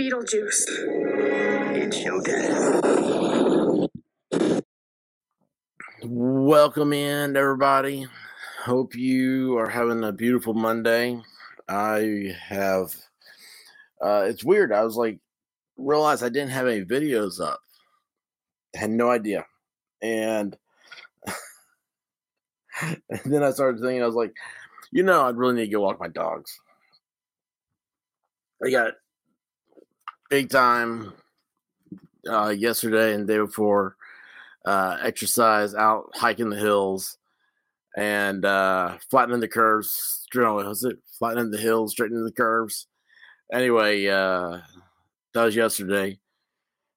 Beetlejuice. It's showtime. Welcome in, everybody. Hope you are having a beautiful Monday. I have, it's weird. I was like, realized I didn't have any videos up. I had no idea. And then I started thinking, I was like, you know, I really need to go walk my dogs. I got big time yesterday and the day before, exercise out hiking the hills and flattening the curves. Flattening the hills, straightening the curves. Anyway, that was yesterday.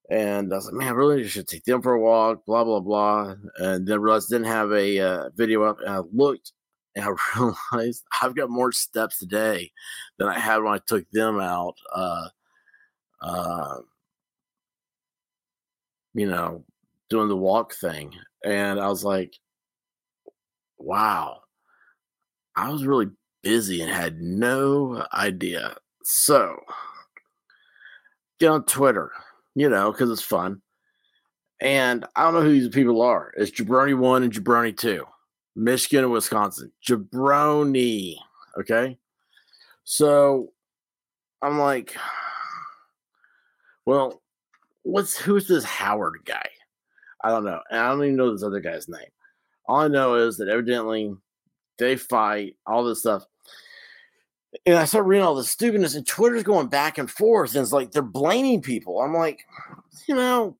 And I was like, man, I really should take them for a walk, blah, blah, blah. And then I realized I didn't have a video up. And I looked and I realized I've got more steps today than I had when I took them out, you know, doing the walk thing. And I was like, wow, I was really busy and had no idea. So get on Twitter. You know, because it's fun. And I don't know who these people are. It's Jabroni 1 and Jabroni 2. Michigan and Wisconsin. Jabroni. Okay? So, I'm like, well, who's this Howard guy? I don't know. And I don't even know this other guy's name. All I know is that evidently they fight, all this stuff. And I started reading all this stupidness, and Twitter's going back and forth, and it's like they're blaming people. I'm like, you know,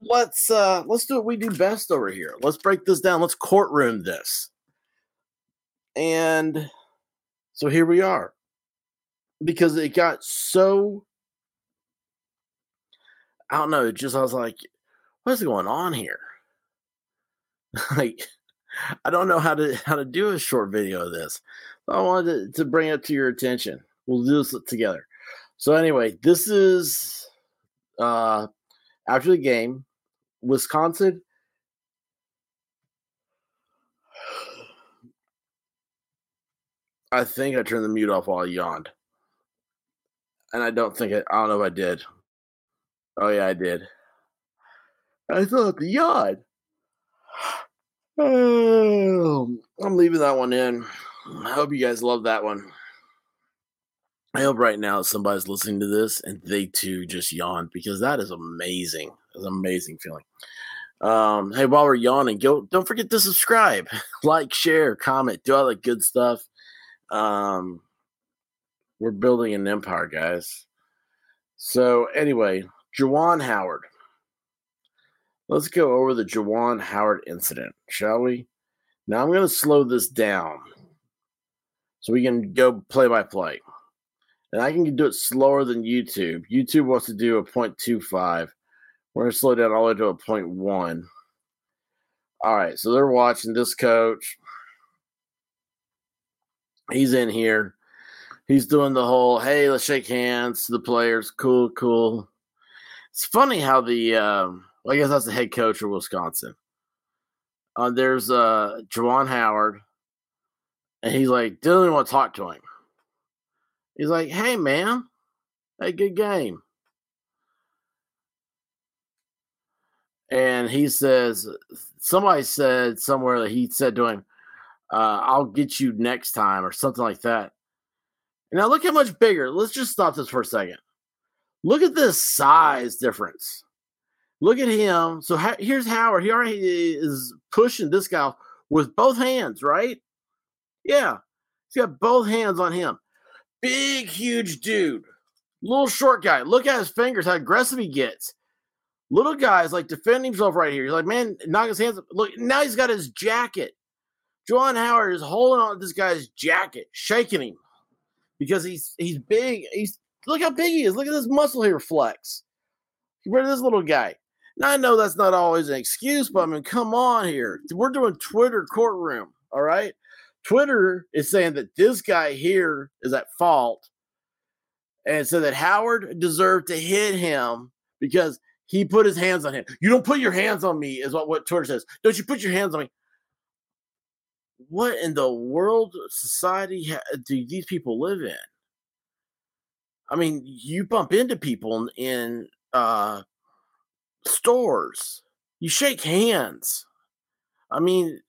let's do what we do best over here. Let's break this down. Let's courtroom this. And so here we are. Because it got so, I don't know, I was like, what's going on here? Like, I don't know how to do a short video of this. I wanted to bring it up to your attention. We'll do this together. So anyway, this is after the game, Wisconsin. I think I turned the mute off while I yawned. And I don't know if I did. Oh, yeah, I did. I thought the yawn. Oh, I'm leaving that one in. I hope you guys love that one. I hope right now somebody's listening to this and they too just yawned, because that is amazing. It's an amazing feeling. Hey, while we're yawning, don't forget to subscribe, like, share, comment, do all that good stuff. We're building an empire, guys. So anyway, Juwan Howard. Let's go over the Juwan Howard incident, shall we? Now I'm going to slow this down, so we can go play by play. And I can do it slower than YouTube. YouTube wants to do a 0.25. We're going to slow down all the way to a 0.1. All right, so they're watching this coach. He's in here. He's doing the whole, hey, let's shake hands to the players. Cool, cool. It's funny how the, I guess that's the head coach of Wisconsin. There's Juwan Howard. And he's like, doesn't even want to talk to him. He's like, hey, man, hey, good game. And he says, somebody said somewhere that he said to him, I'll get you next time or something like that. Now, look how much bigger. Let's just stop this for a second. Look at this size difference. Look at him. So here's Howard. He already is pushing this guy with both hands, right? Yeah, he's got both hands on him. Big, huge dude. Little short guy. Look at his fingers, how aggressive he gets. Little guy's like defending himself right here. He's like, man, knock his hands up. Look, now he's got his jacket. Juwan Howard is holding on to this guy's jacket, shaking him because he's big. Look how big he is. Look at this muscle here flex. Where's this little guy? Now, I know that's not always an excuse, but I mean, come on here. We're doing Twitter courtroom, all right? Twitter is saying that this guy here is at fault, and so that Howard deserved to hit him because he put his hands on him. You don't put your hands on me is what Twitter says. Don't you put your hands on me. What in the world society do these people live in? I mean, you bump into people in stores. You shake hands. I mean,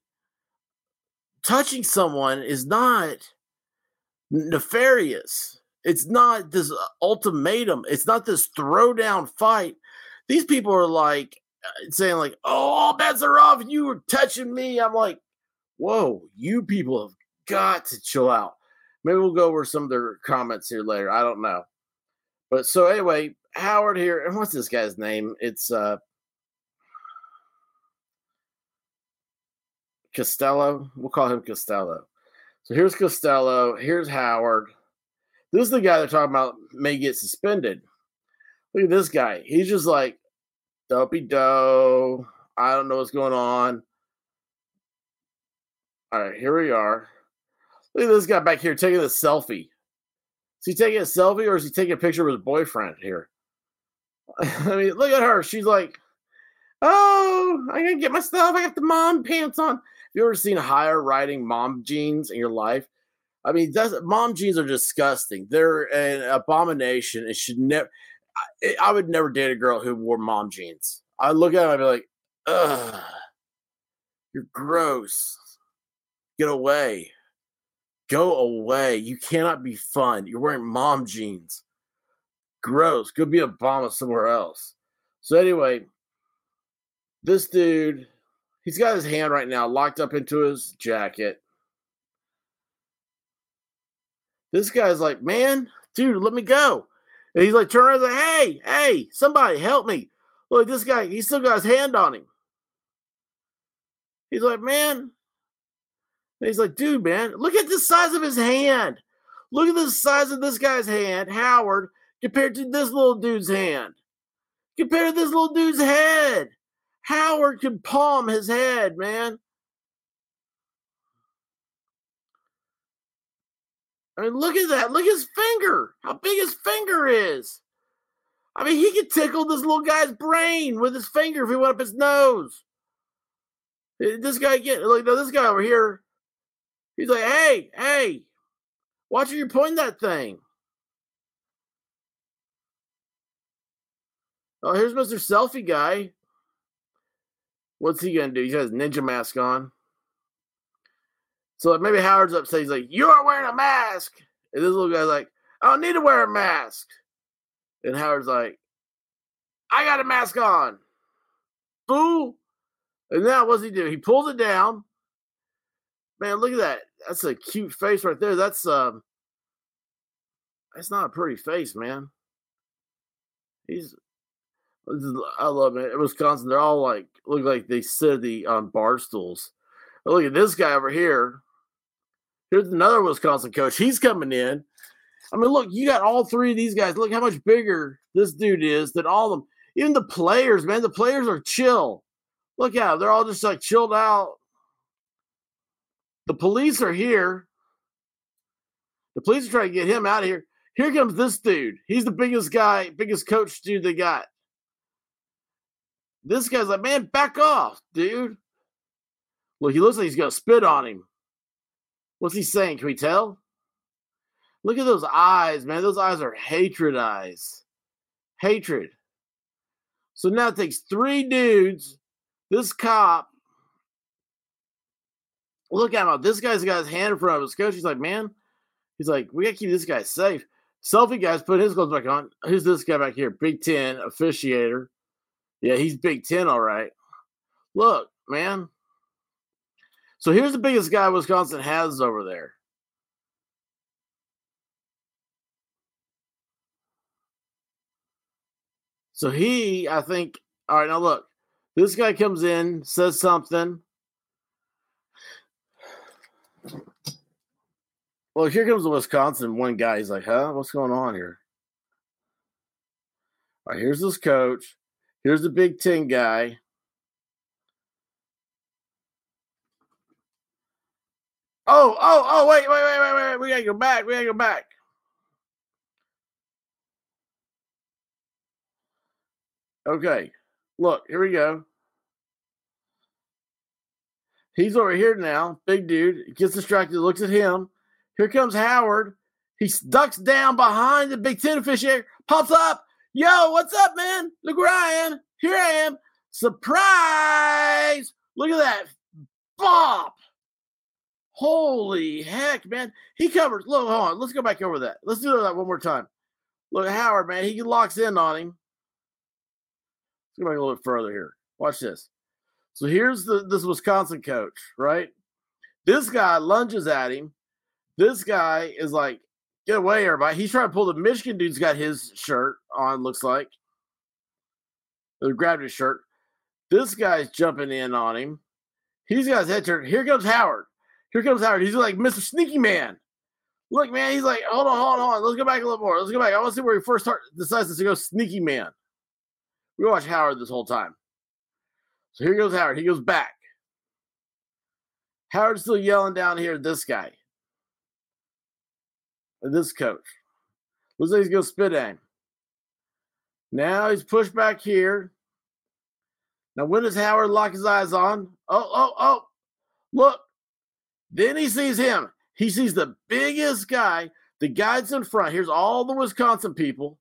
touching someone is not nefarious. It's not this ultimatum. It's not this throwdown fight. These people are like saying, like, "Oh, all bets are off. You were touching me." I'm like, "Whoa, you people have got to chill out." Maybe we'll go over some of their comments here later. I don't know, but so anyway, Howard here, and what's this guy's name? It's Costello. We'll call him Costello. So here's Costello. Here's Howard. This is the guy they're talking about may get suspended. Look at this guy. He's just like, dopey-do. I don't know what's going on. All right, here we are. Look at this guy back here taking a selfie. Is he taking a selfie or is he taking a picture of his boyfriend here? I mean, look at her. She's like, "Oh, I gotta get my stuff. I got the mom pants on." Have you ever seen higher riding mom jeans in your life? I mean, mom jeans are disgusting. They're an abomination. It should never. I would never date a girl who wore mom jeans. I look at them, I'd be like, "Ugh, you're gross. Get away. Go away. You cannot be fun. You're wearing mom jeans. Gross. Go be a bomber somewhere else." So anyway, this dude, he's got his hand right now locked up into his jacket. This guy's like, "Man, dude, let me go." And he's like, turn around and like, hey, somebody help me. Look, this guy, he still got his hand on him. He's like, "Man." And he's like, "Dude, man, look at the size of his hand. Look at the size of this guy's hand, Howard, compared to this little dude's hand. Compared to this little dude's head. Howard can palm his head, man." I mean, look at that. Look at his finger. How big his finger is. I mean, he could tickle this little guy's brain with his finger if he went up his nose. This guy this guy over here, he's like, hey, watch where you're pointing that thing. Oh, here's Mr. Selfie guy. What's he going to do? He's got his ninja mask on. So maybe Howard's upset. He's like, "You are wearing a mask." And this little guy's like, "I don't need to wear a mask." And Howard's like, "I got a mask on. Fool." And now what's he do? He pulls it down. Man, look at that. That's a cute face right there. That's not a pretty face, man. I love it. In Wisconsin, they're all like, look like they sit at the bar stools. But look at this guy over here. Here's another Wisconsin coach. He's coming in. I mean, look, you got all three of these guys. Look how much bigger this dude is than all of them. Even the players, man. The players are chill. Look out. They're all just like chilled out. The police are here. The police are trying to get him out of here. Here comes this dude. He's the biggest guy, biggest coach dude they got. This guy's like, "Man, back off, dude." Look, he looks like he's going to spit on him. What's he saying? Can we tell? Look at those eyes, man. Those eyes are hatred eyes. Hatred. So now it takes three dudes. This cop. Look at him. This guy's got his hand in front of his coach. He's like, "Man." He's like, "We got to keep this guy safe." Selfie guy's put his gloves back on. Who's this guy back here? Big Ten officiator. Yeah, he's Big Ten, all right. Look, man. So here's the biggest guy Wisconsin has over there. So all right, now look. This guy comes in, says something. Well, here comes the Wisconsin one guy. He's like, "Huh? What's going on here?" All right, here's this coach. Here's the Big Ten guy. Oh, wait. We got to go back. Okay, look, here we go. He's over here now, big dude. Gets distracted, looks at him. Here comes Howard. He ducks down behind the Big Ten officiator, pops up. Yo, what's up, man? Look where I am. Here I am. Surprise! Look at that. Bop! Holy heck, man. He covers. Look, hold on. Let's go back over that. Let's do that one more time. Look, Howard, man. He locks in on him. Let's go back a little bit further here. Watch this. So here's this Wisconsin coach, right? This guy lunges at him. This guy is like, get away, everybody. He's trying to pull the Michigan dude's got his shirt on, looks like. They grabbed his shirt. This guy's jumping in on him. He's got his head turned. Here comes Howard. Here comes Howard. He's like, Mr. Sneaky Man. Look, man, he's like, hold on. Let's go back a little more. Let's go back. I want to see where he first decides to go Sneaky Man. We watch Howard this whole time. So here goes Howard. He goes back. Howard's still yelling down here at this guy. At this coach. Looks like he's going to spit at him. Now he's pushed back here. Now when does Howard lock his eyes on? Oh. Look. Then he sees him. He sees the biggest guy. The guy's in front. Here's all the Wisconsin people.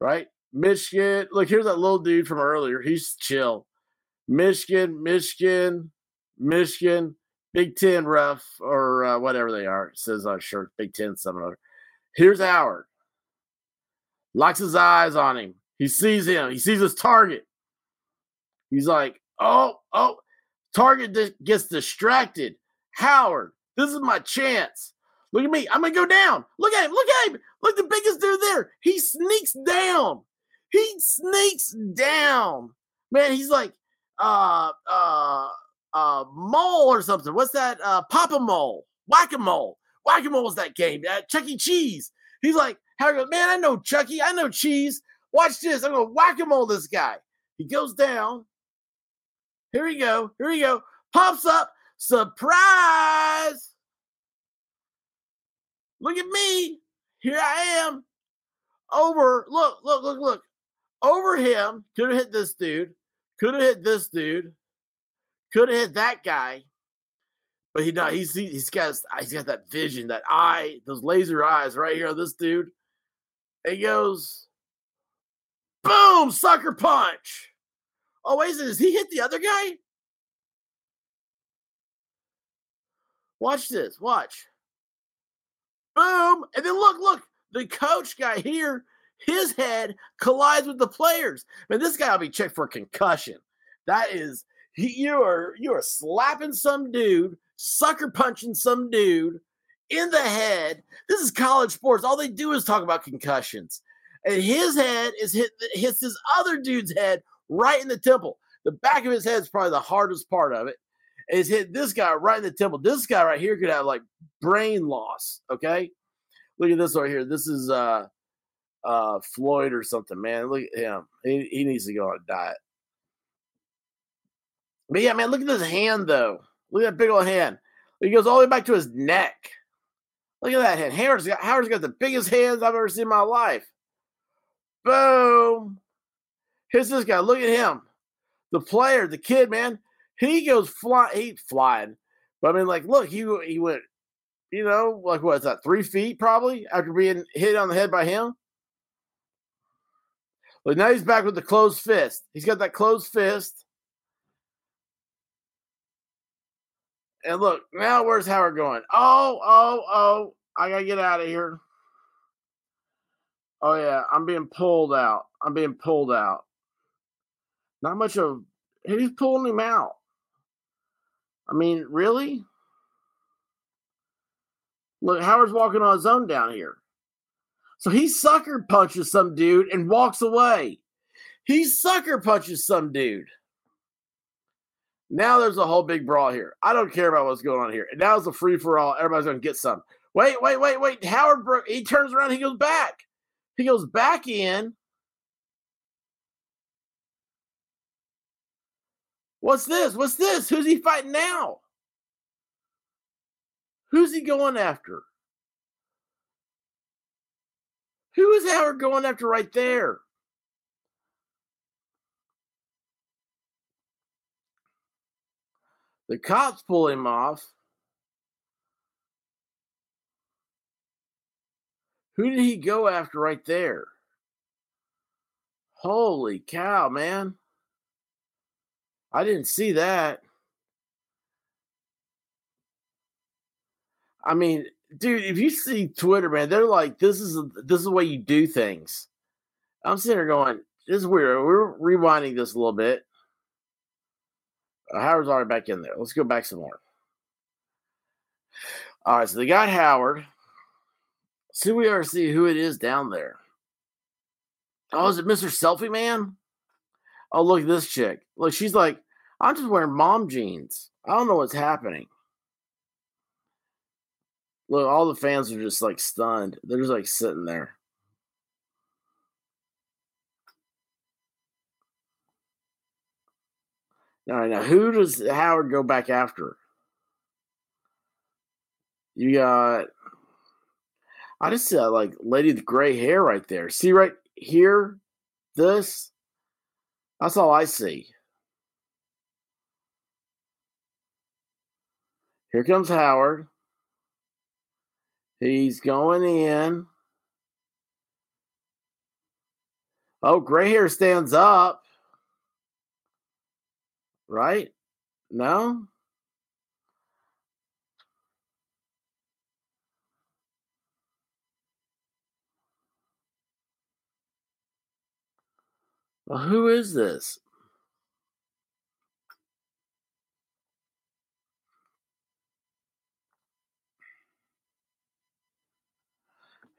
Right? Michigan. Look, here's that little dude from earlier. He's chill. Michigan. Big Ten ref or whatever they are. It says on shirt, Big Ten, something or other. Here's Howard. Locks his eyes on him. He sees him. He sees his target. He's like, oh. Target gets distracted. Howard, this is my chance. Look at me. I'm going to go down. Look at him. Look, the biggest dude there. He sneaks down. Man, he's like mole or something. What's that? Papa Mole. Whack-a-mole. Whack-a-mole was that game. Chuck E. Cheese. He's like, Howard goes, man, I know Chuck E. I know Cheese. Watch this. I'm going to whack-a-mole this guy. He goes down. Here we go. Pops up. Surprise. Look at me. Here I am. Over. Look. Over him. Could have hit this dude. Could have hit that guy, but he's got that vision, that eye, those laser eyes right here on this dude. And he goes, boom, sucker punch. Oh, wait, does he hit the other guy? Watch this. Watch. Boom. And then look. The coach guy here, his head collides with the players. Man, this guy will be checked for a concussion. That is... You are slapping some dude, sucker punching some dude in the head. This is college sports. All they do is talk about concussions. And his head hits this other dude's head right in the temple. The back of his head is probably the hardest part of it. It's hit this guy right in the temple. This guy right here could have, like, brain loss, okay? Look at this right here. This is Floyd or something, man. Look at him. He needs to go on a diet. But, yeah, man, look at this hand, though. Look at that big old hand. He goes all the way back to his neck. Look at that hand. Howard's got the biggest hands I've ever seen in my life. Boom. Here's this guy. Look at him. The player, the kid, man. He goes flying. But, I mean, like, look, he went, you know, like, what is that, 3 feet probably after being hit on the head by him? But now he's back with the closed fist. He's got that closed fist. And look, now where's Howard going? Oh, I got to get out of here. Oh, yeah, I'm being pulled out. Not much of... Who's pulling him out? I mean, really? Look, Howard's walking on his own down here. So he sucker punches some dude and walks away. Now there's a whole big brawl here. I don't care about what's going on here. And now it's a free-for-all. Everybody's going to get some. Wait. Howard broke. He turns around. He goes back. He goes back in. What's this? Who's he fighting now? Who's he going after? Who is Howard going after right there? The cops pull him off. Who did he go after right there? Holy cow, man. I didn't see that. I mean, dude, if you see Twitter, man, they're like, this is the way you do things. I'm sitting there going, this is weird. We're rewinding this a little bit. Howard's already back in there. Let's go back some more. All right, so they got Howard. So we already see who it is down there. Oh, is it Mr. Selfie Man? Oh, look at this chick. Look, she's like, I'm just wearing mom jeans. I don't know what's happening. Look, all the fans are just like stunned. They're just like sitting there. All right, now who does Howard go back after? You got, I just said like lady with gray hair right there. See right here, this? That's all I see. Here comes Howard. He's going in. Oh, gray hair stands up. Right? No? Well, who is this?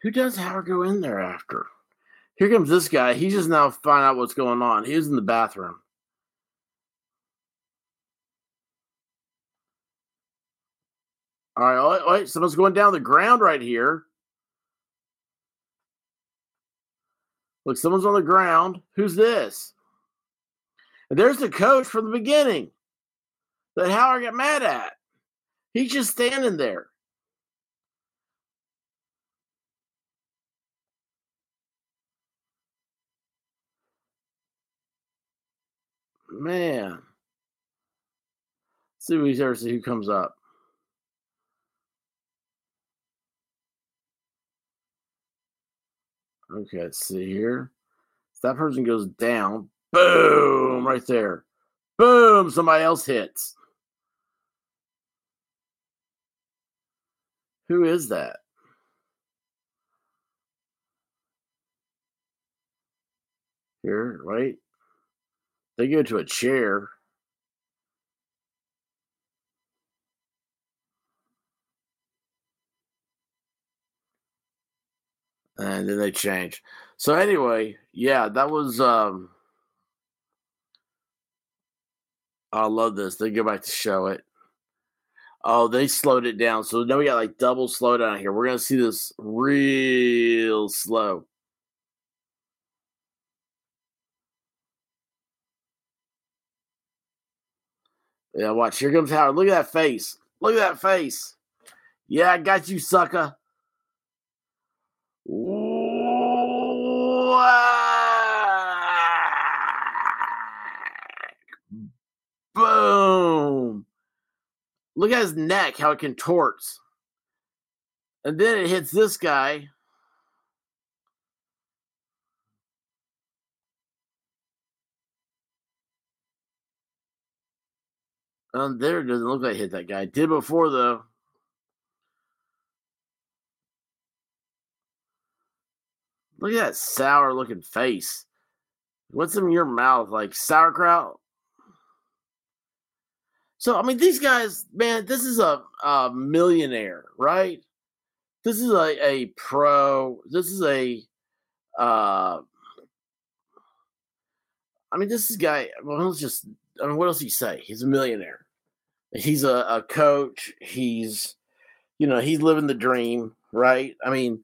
Who does Howard go in there after? Here comes this guy. He just now find out what's going on. He was in the bathroom. All right, wait, someone's going down the ground right here. Look, someone's on the ground. Who's this? And there's the coach from the beginning that Howard got mad at. He's just standing there. Man. See who comes up. Okay, let's see here. So that person goes down. Boom! Right there. Boom! Somebody else hits. Who is that? Here, right? They go to a chair. And then they changed. So anyway, yeah, that was I love this. They go back to show it. Oh, they slowed it down. So now we got like double slow down here. We're going to see this real slow. Yeah, watch. Here comes Howard. Look at that face. Look at that face. Yeah, I got you, sucker. Boom! Look at his neck, how it contorts. And then it hits this guy. There it doesn't look like it hit that guy. It did before, though. Look at that sour-looking face. What's in your mouth, like sauerkraut? So, I mean, these guys, man, this is a millionaire, right? This is a pro. This is what else do you say? He's a millionaire. He's a coach. He's living the dream, right? I mean,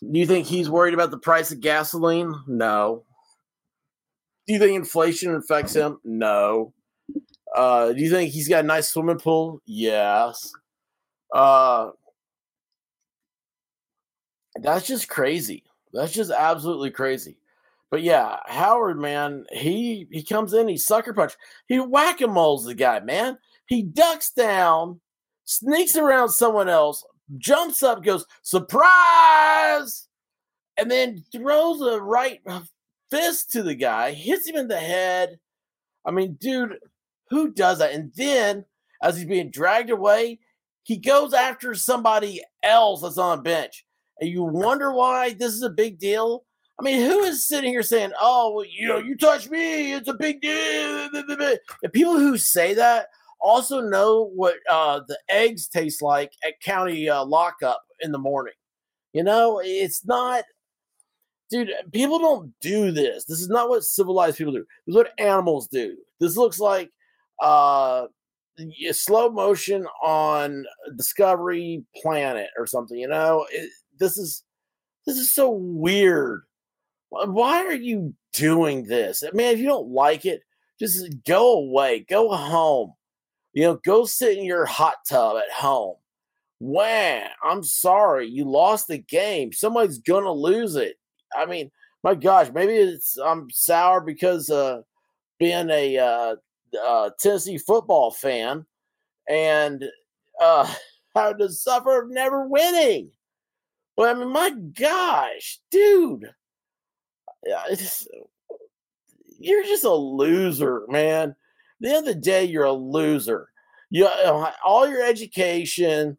do you think he's worried about the price of gasoline? No. Do you think inflation affects him? No. Do you think he's got a nice swimming pool? Yes. That's just crazy. That's just absolutely crazy. But yeah, Howard, man, he comes in, he sucker punches. He whack-a-moles the guy, man. He ducks down, sneaks around someone else, jumps up, goes, surprise! and then throws a right fist to the guy, hits him in the head. I mean, dude, who does that? And then, as he's being dragged away, he goes after somebody else that's on a bench. And you wonder why this is a big deal? I mean, who is sitting here saying, oh, you know, you touch me, it's a big deal? The people who say that also know what the eggs taste like at county lockup in the morning. You know, it's not, dude, people don't do this. This is not what civilized people do. This is what animals do. This looks like slow motion on Discovery Planet or something, you know? This is so weird. Why are you doing this? I mean, if you don't like it, just go away. Go home. You know, go sit in your hot tub at home. Wow, I'm sorry. You lost the game. Somebody's going to lose it. I mean, my gosh, maybe I'm sour because being a Tennessee football fan and having to suffer of never winning. Well, I mean, my gosh, dude. Yeah, you're just a loser, man. At the end of the day, you're a loser. You all your education,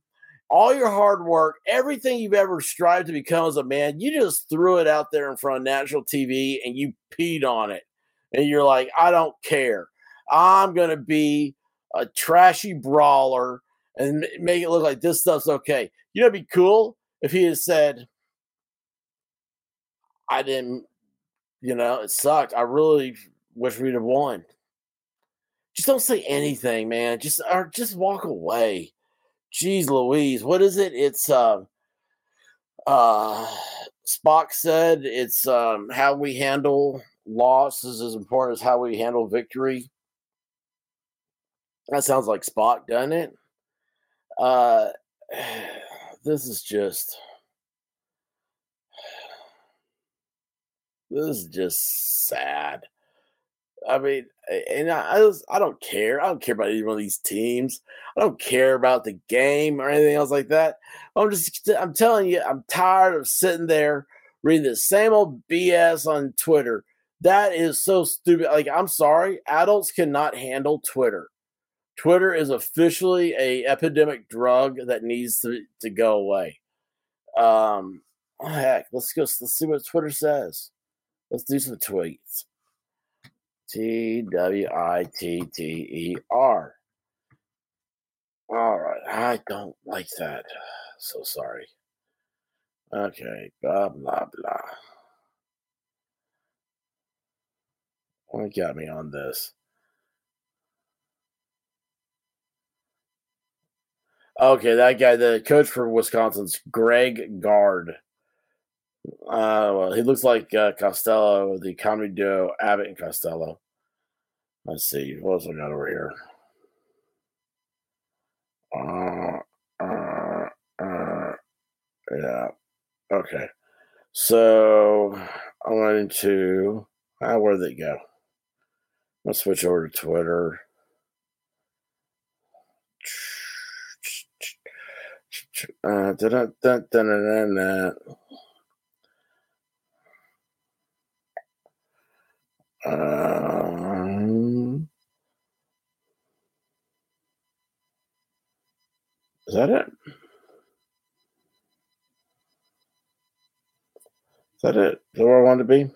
all your hard work, everything you've ever strived to become as a man, you just threw it out there in front of national TV and you peed on it. And you're like, I don't care. I'm going to be a trashy brawler and make it look like this stuff's okay. You know, it'd be cool if he had said, I didn't, you know, it sucked. I really wish we'd have won. Just don't say anything, man. Just walk away. Jeez Louise. What is it? It's, Spock said, it's how we handle loss is as important as how we handle victory. That sounds like Spock, doesn't it? This is just sad. I mean, and I don't care. I don't care about either one of these teams. I don't care about the game or anything else like that. I'm telling you, I'm tired of sitting there reading the same old BS on Twitter. That is so stupid. Like, I'm sorry, adults cannot handle Twitter. Twitter is officially an epidemic drug that needs to go away. Heck, let's see what Twitter says. Let's do some tweets. Twitter. All right. I don't like that. So sorry. Okay. Blah, blah, blah. What got me on this? Okay. That guy, the coach for Wisconsin's Greg Gard. Well, he looks like Costello, the comedy duo Abbott and Costello. Let's see. What else we got over here? Yeah. Okay. So I went into where did it go? Let's switch over to Twitter. Is that it? Is that where I wanted to be?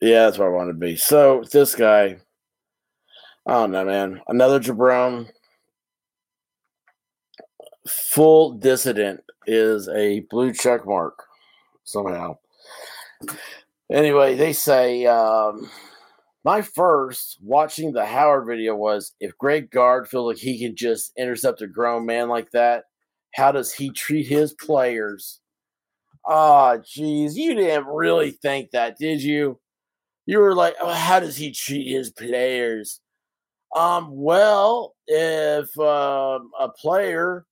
Yeah, that's where I wanted to be. So this guy, I don't know, man. Another jabron. Full dissident is a blue check mark somehow. Anyway, they say, my first watching the Howard video was, if Greg Gard feels like he can just intercept a grown man like that, how does he treat his players? Oh, geez, you didn't really think that, did you? You were like, oh, how does he treat his players? Well, if a player...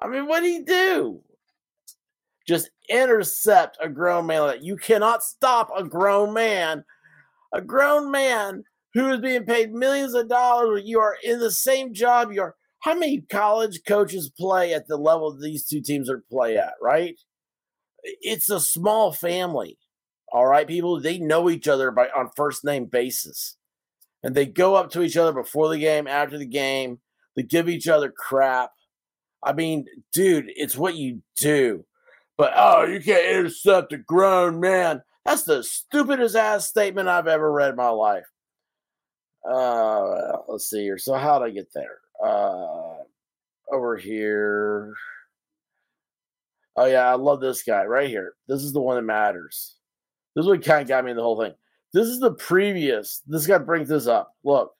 I mean, what did he do? Just intercept a grown man like that. You cannot stop a grown man. A grown man who is being paid millions of dollars when you are in the same job you are. how many college coaches play at the level these two teams are play at, right? It's a small family, all right, people. They know each other by on first-name basis. And they go up to each other before the game, after the game. They give each other crap. I mean, dude, it's what you do. But, oh, you can't intercept a grown man. That's the stupidest ass statement I've ever read in my life. Let's see here. So how did I get there? Over here. Oh, yeah, I love this guy right here. This is the one that matters. This is what kind of got me in the whole thing. This is the previous. This guy brings this up. Look.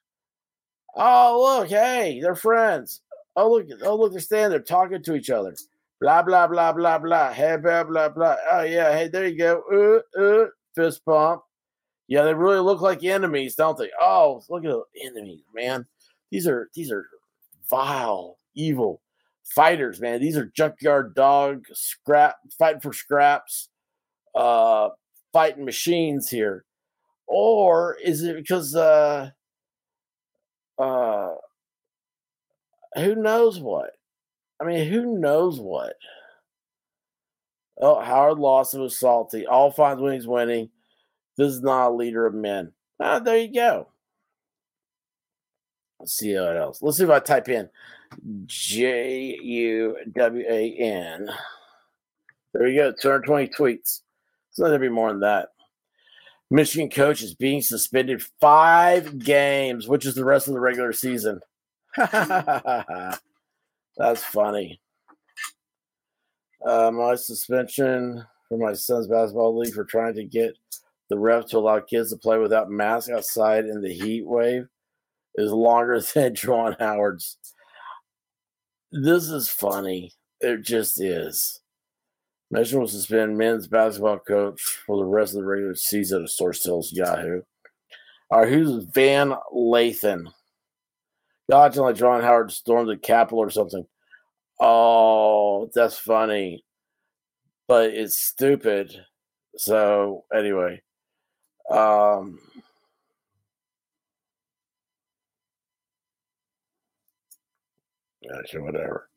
Oh, look. Hey, they're friends. Oh, look, they're standing there talking to each other. Blah, blah, blah, blah, blah. Hey, blah, blah, blah. Oh, yeah. Hey, there you go. Fist pump. Yeah, they really look like enemies, don't they? Oh, look at the enemies, man. These are vile, evil fighters, man. These are junkyard dog fighting for scraps, fighting machines here. Or is it because who knows what? I mean, who knows what? Oh, Howard Lawson was salty. All finds when he's winning. This is not a leader of men. Ah, there you go. Let's see what else. Let's see if I type in Juwan. There we go. 220 tweets. It's not going to be more than that. Michigan coach is being suspended 5 games, which is the rest of the regular season. That's funny. My suspension for my son's basketball league for trying to get the ref to allow kids to play without masks outside in the heat wave is longer than Juwan Howard's. This is funny. It just is. Michigan will suspend men's basketball coach for the rest of the regular season, a source tells Yahoo. All right, who's Van Lathan? God, like Juwan Howard stormed the Capitol or something. Oh, that's funny. But it's stupid. So, anyway. Actually, whatever.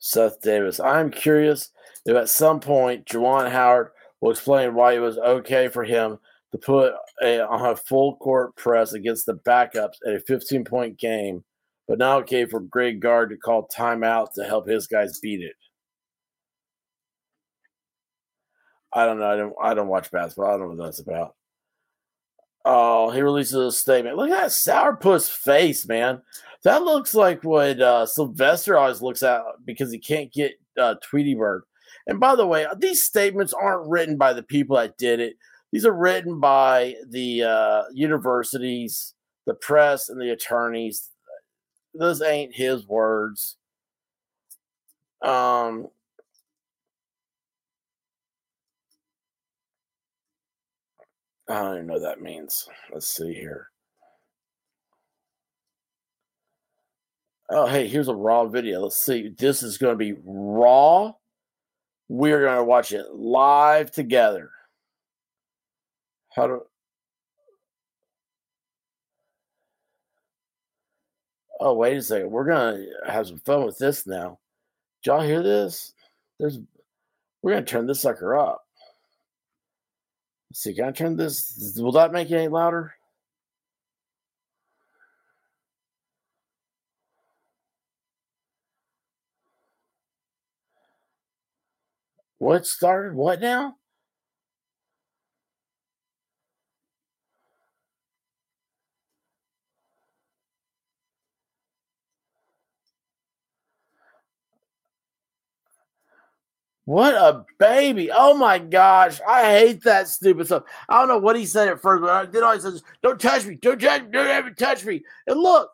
Seth Davis. I'm curious if at some point Juwan Howard will explain why it was okay for him to put on a full court press against the backups at a 15-point game, but not okay for Greg Gard to call timeout to help his guys beat it. I don't know. I don't watch basketball. I don't know what that's about. Oh, he releases a statement. Look at that sourpuss face, man. That looks like what Sylvester always looks at because he can't get Tweety Bird. And by the way, these statements aren't written by the people that did it. These are written by the universities, the press, and the attorneys. Those ain't his words. I don't even know what that means. Let's see here. Oh, hey, here's a raw video. Let's see. This is going to be raw. We're going to watch it live together. Oh, wait a second. We're going to have some fun with this now. Did y'all hear this? We're going to turn this sucker up. Let's see, can I turn this? Will that make it any louder? What started? What now? What a baby. Oh, my gosh. I hate that stupid stuff. I don't know what he said at first, but then all he says, don't touch me. Don't touch me. Don't ever touch me. And look,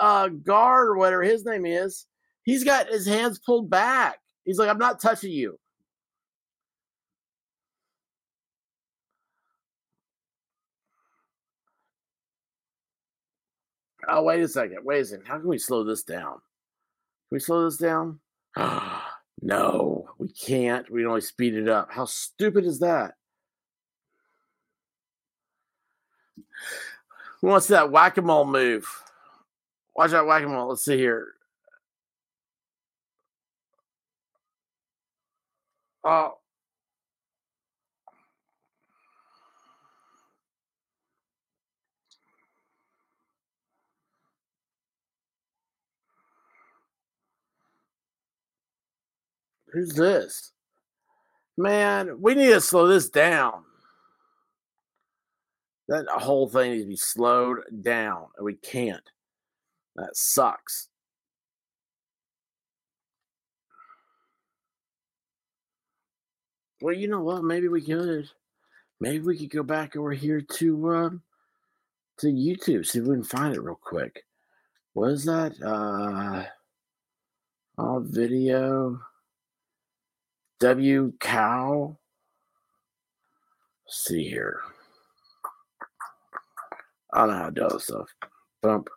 Guard or whatever his name is, he's got his hands pulled back. He's like, I'm not touching you. Oh, wait a second. Wait a second. How can we slow this down? Can we slow this down? No, we can't. We can only speed it up. How stupid is that? Who wants that whack-a-mole move? Watch that whack-a-mole. Let's see here. Who's this? Man, we need to slow this down. That whole thing needs to be slowed down, and we can't. That sucks. Well, you know what? Maybe we could. Maybe we could go back over here to YouTube. See if we can find it real quick. What is that? Video. W. Cow. Let's see here. I don't know how to do this stuff. Bump.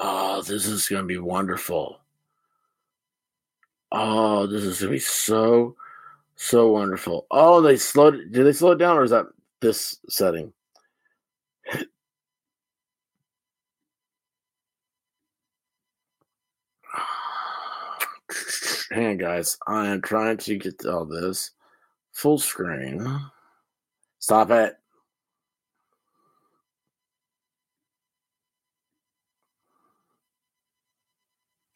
Oh, this is going to be wonderful. Oh, this is going to be so, so wonderful. Oh, they slowed it. Did they slow it down, or is that this setting? Hang on, guys. I am trying to get all this full screen. Stop it.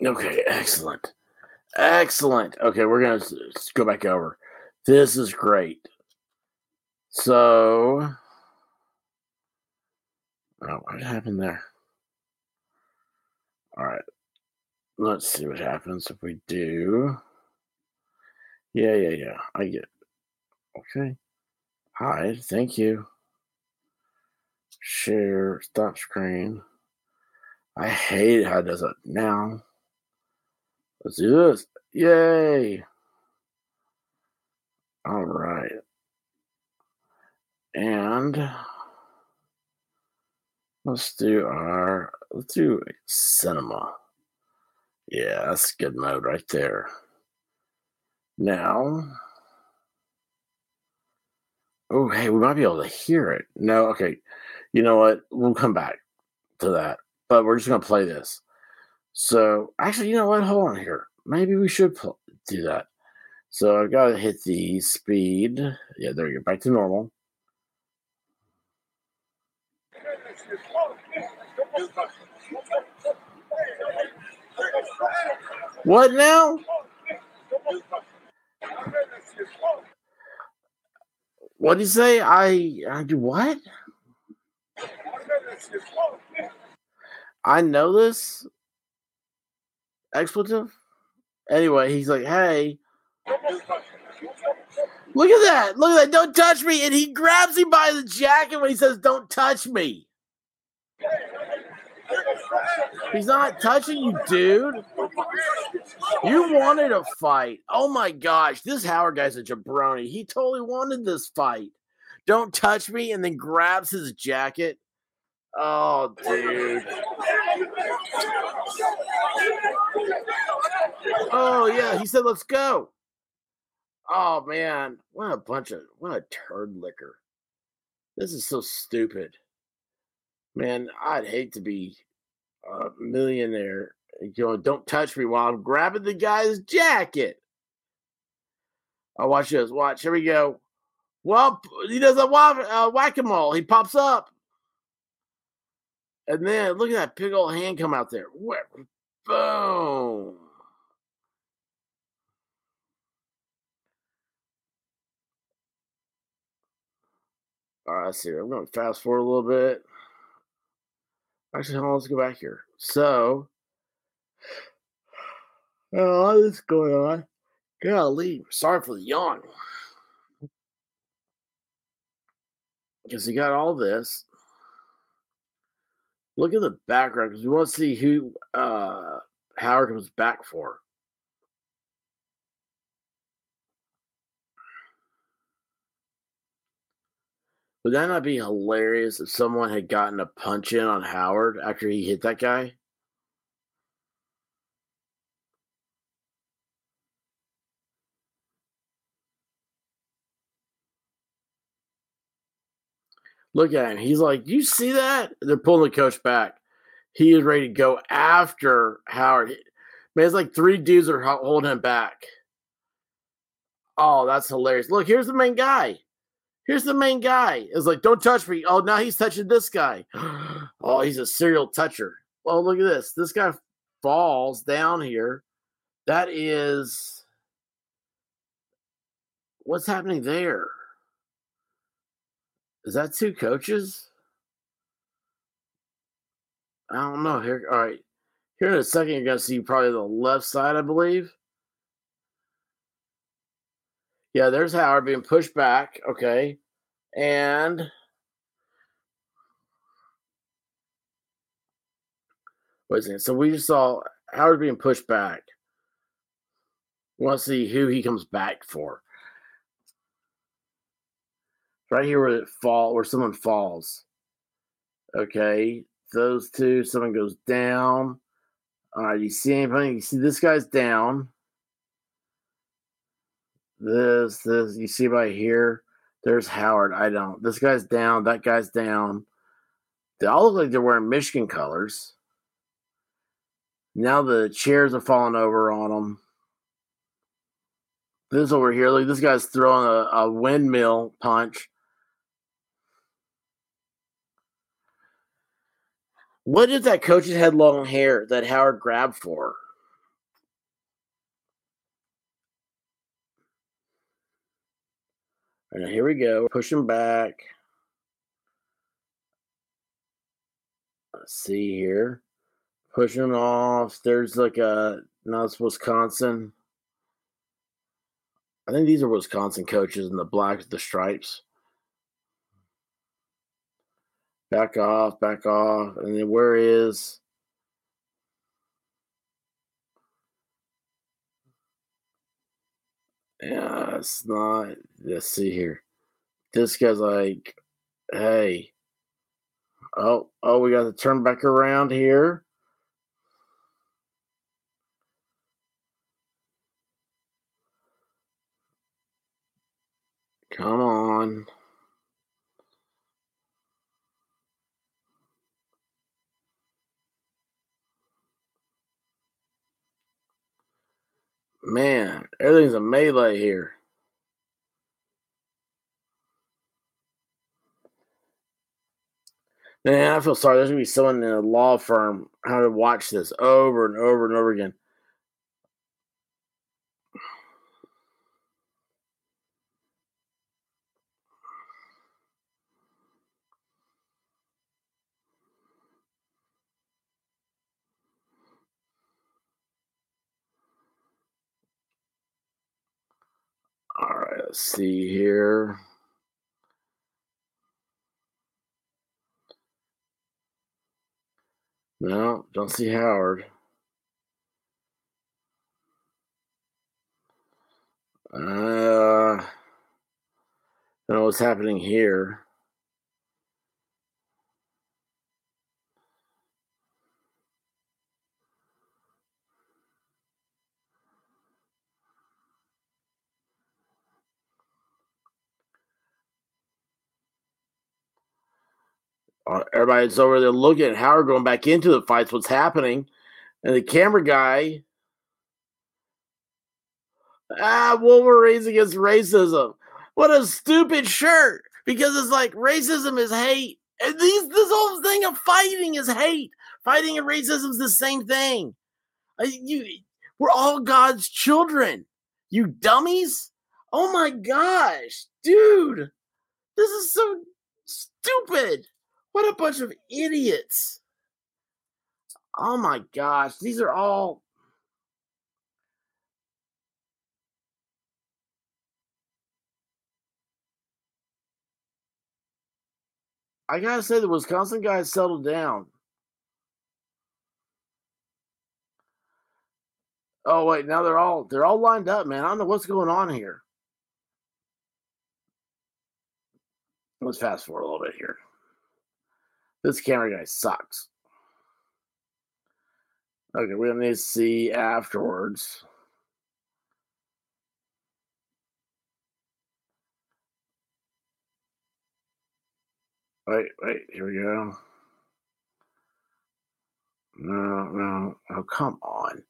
Okay, excellent. Excellent. Okay, we're going to go back over. This is great. So, oh, what happened there? All right. Let's see what happens if we do. Yeah. I get it. Okay. Hide. Thank you. Share. Stop screen. I hate how it does it now. Let's do this. Yay. All right. And let's do cinema. Yeah, that's good mode right there. Now. Oh, hey, we might be able to hear it. No, okay. You know what? We'll come back to that. But we're just going to play this. So, actually, you know what? Hold on here. Maybe we should do that. So, I've got to hit the speed. Yeah, there you go. Back to normal. What now? What do you say? I do what? I know this. Expletive? Anyway, he's like, hey. Look at that. Look at that. Don't touch me. And he grabs him by the jacket when he says, don't touch me. He's not touching you, dude. You wanted a fight. Oh, my gosh. This Howard guy's a jabroni. He totally wanted this fight. Don't touch me, and then grabs his jacket. Oh, dude. Oh, yeah. He said, let's go. Oh, man. What a turd licker. This is so stupid. Man, I'd hate to be a millionaire. You know, don't touch me while I'm grabbing the guy's jacket. Oh, watch this. Watch. Here we go. Well, he does a whack-a-mole. He pops up. And then, look at that big old hand come out there. Boom. All right, let's see. I'm going to fast forward a little bit. Actually, hold on, let's go back here. So, all this going on. Golly, sorry for the yawn. Because you got all this. Look at the background because we want to see who Howard comes back for. Would that not be hilarious if someone had gotten a punch in on Howard after he hit that guy? Look at him. He's like, you see that? They're pulling the coach back. He is ready to go after Howard. Man, it's like three dudes are holding him back. Oh, that's hilarious. Look, here's the main guy. Here's the main guy. It's like, don't touch me. Oh, now he's touching this guy. Oh, he's a serial toucher. Oh, look at this. This guy falls down here. That is – what's happening there? Is that two coaches? I don't know. Here, all right. Here in a second, you're going to see probably the left side, I believe. Yeah, there's Howard being pushed back. Okay. And what is it? So we just saw Howard being pushed back. We want to see who he comes back for. Right here where someone falls. Okay. Those two. Someone goes down. All right. You see anybody? You see this guy's down. This, you see by here, there's Howard. I don't. This guy's down. That guy's down. They all look like they're wearing Michigan colors. Now the chairs are falling over on them. This over here, look, this guy's throwing a windmill punch. What if that coach had long hair that Howard grabbed for? And here we go. Pushing back. Let's see here. Pushing off. There's like a... No, it's Wisconsin. I think these are Wisconsin coaches in the black with the stripes. Back off. Back off. And then where is... Yeah, it's not. Let's see here. This guy's like, hey. Oh, we got to turn back around here. Come on. Man, everything's a melee here. Man, I feel sorry. There's going to be someone in a law firm how to watch this over and over and over again. Let's see here. No, don't see Howard. I don't know what's happening here. Everybody's over there looking at Howard going back into the fights, what's happening. And the camera guy, Wolverine's against racism. What a stupid shirt, because it's like racism is hate. And this whole thing of fighting is hate. Fighting and racism is the same thing. We're all God's children, you dummies. Oh, my gosh, dude. This is so stupid. What a bunch of idiots. Oh, my gosh. These are all... I got to say, the Wisconsin guys settled down. Oh, wait. Now they're all lined up, man. I don't know what's going on here. Let's fast forward a little bit here. This camera guy sucks. Okay, we're going to need to see afterwards. Wait, here we go. No. Oh, come on.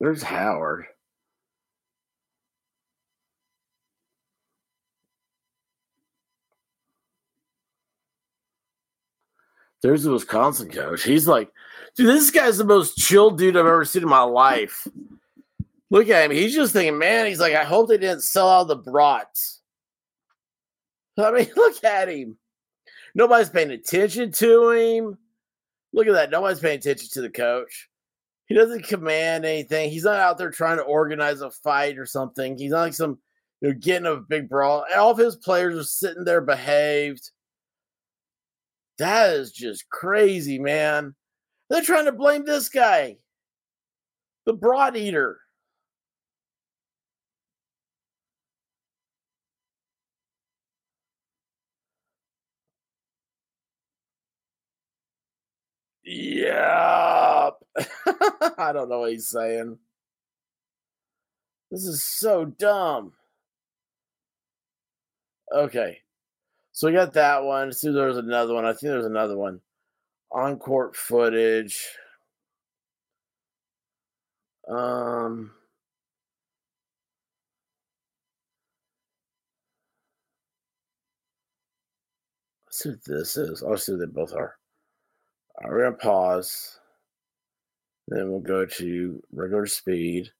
There's Howard. There's the Wisconsin coach. He's like, dude, this guy's the most chill dude I've ever seen in my life. Look at him. He's just thinking, man, he's like, I hope they didn't sell out the brats. I mean, look at him. Nobody's paying attention to him. Look at that. Nobody's paying attention to the coach. He doesn't command anything. He's not out there trying to organize a fight or something. He's not like some, getting a big brawl. And all of his players are sitting there behaved. That is just crazy, man. They're trying to blame this guy, the brat eater. Yeah. I don't know what he's saying. This is so dumb. Okay. So we got that one. Let's see if there's another one. I think there's another one. On-court footage. Let's see what this is. I'll see what they both are. All right, we're going to pause. Then we'll go to regular speed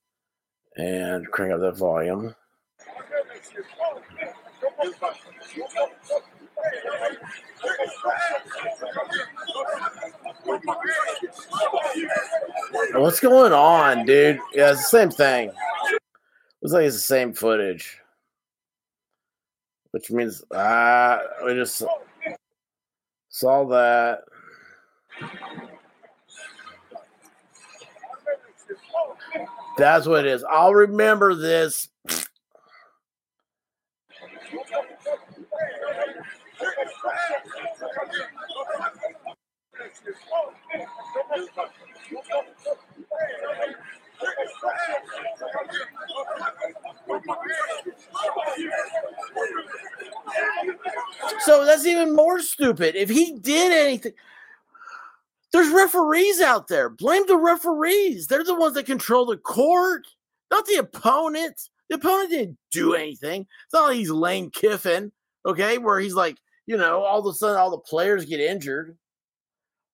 and crank up that volume. What's going on, dude? Yeah, it's the same thing. Looks like it's the same footage, which means we just saw that. That's what it is. I'll remember this. So that's even more stupid. If he did anything, there's referees out there. Blame the referees. They're the ones that control the court, not the opponent. The opponent didn't do anything. It's not like he's Lane Kiffin, okay, where he's like, all of a sudden all the players get injured.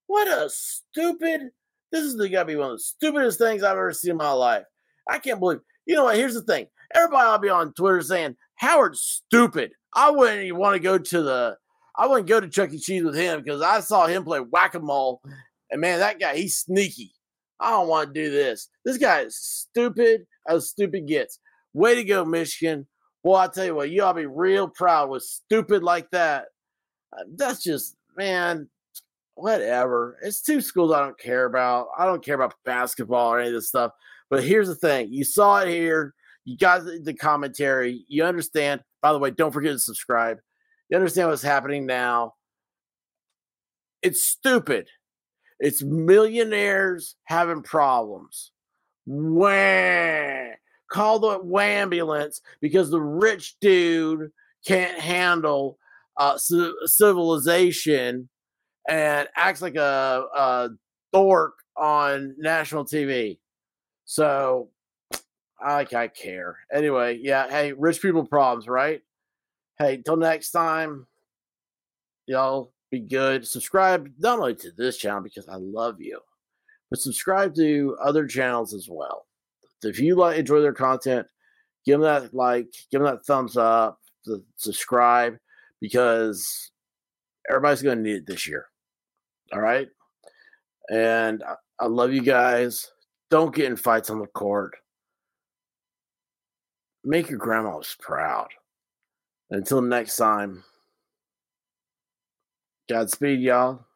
What a stupid, this is got to be one of the stupidest things I've ever seen in my life. I can't believe, what, here's the thing. Everybody will be on Twitter saying, Howard's stupid. I wouldn't even want to go to Chuck E. Cheese with him because I saw him play whack-a-mole. And, man, that guy, he's sneaky. I don't want to do this. This guy is stupid as stupid gets. Way to go, Michigan. Well, I'll tell you what, you ought to be real proud with stupid like that. That's just, man, whatever. It's two schools I don't care about. I don't care about basketball or any of this stuff. But here's the thing. You saw it here. You got the commentary. You understand. By the way, don't forget to subscribe. You understand what's happening now. It's stupid. It's millionaires having problems. Wham! Call the wambulance because the rich dude can't handle civilization and acts like a dork on national TV. So I care. Anyway, yeah, hey, rich people problems, right? Hey, till next time, y'all be good. Subscribe not only to this channel because I love you, but subscribe to other channels as well. If you enjoy their content, give them that like, give them that thumbs up, subscribe, because everybody's going to need it this year. All right? And I love you guys. Don't get in fights on the court. Make your grandmas proud. Until next time, Godspeed, y'all.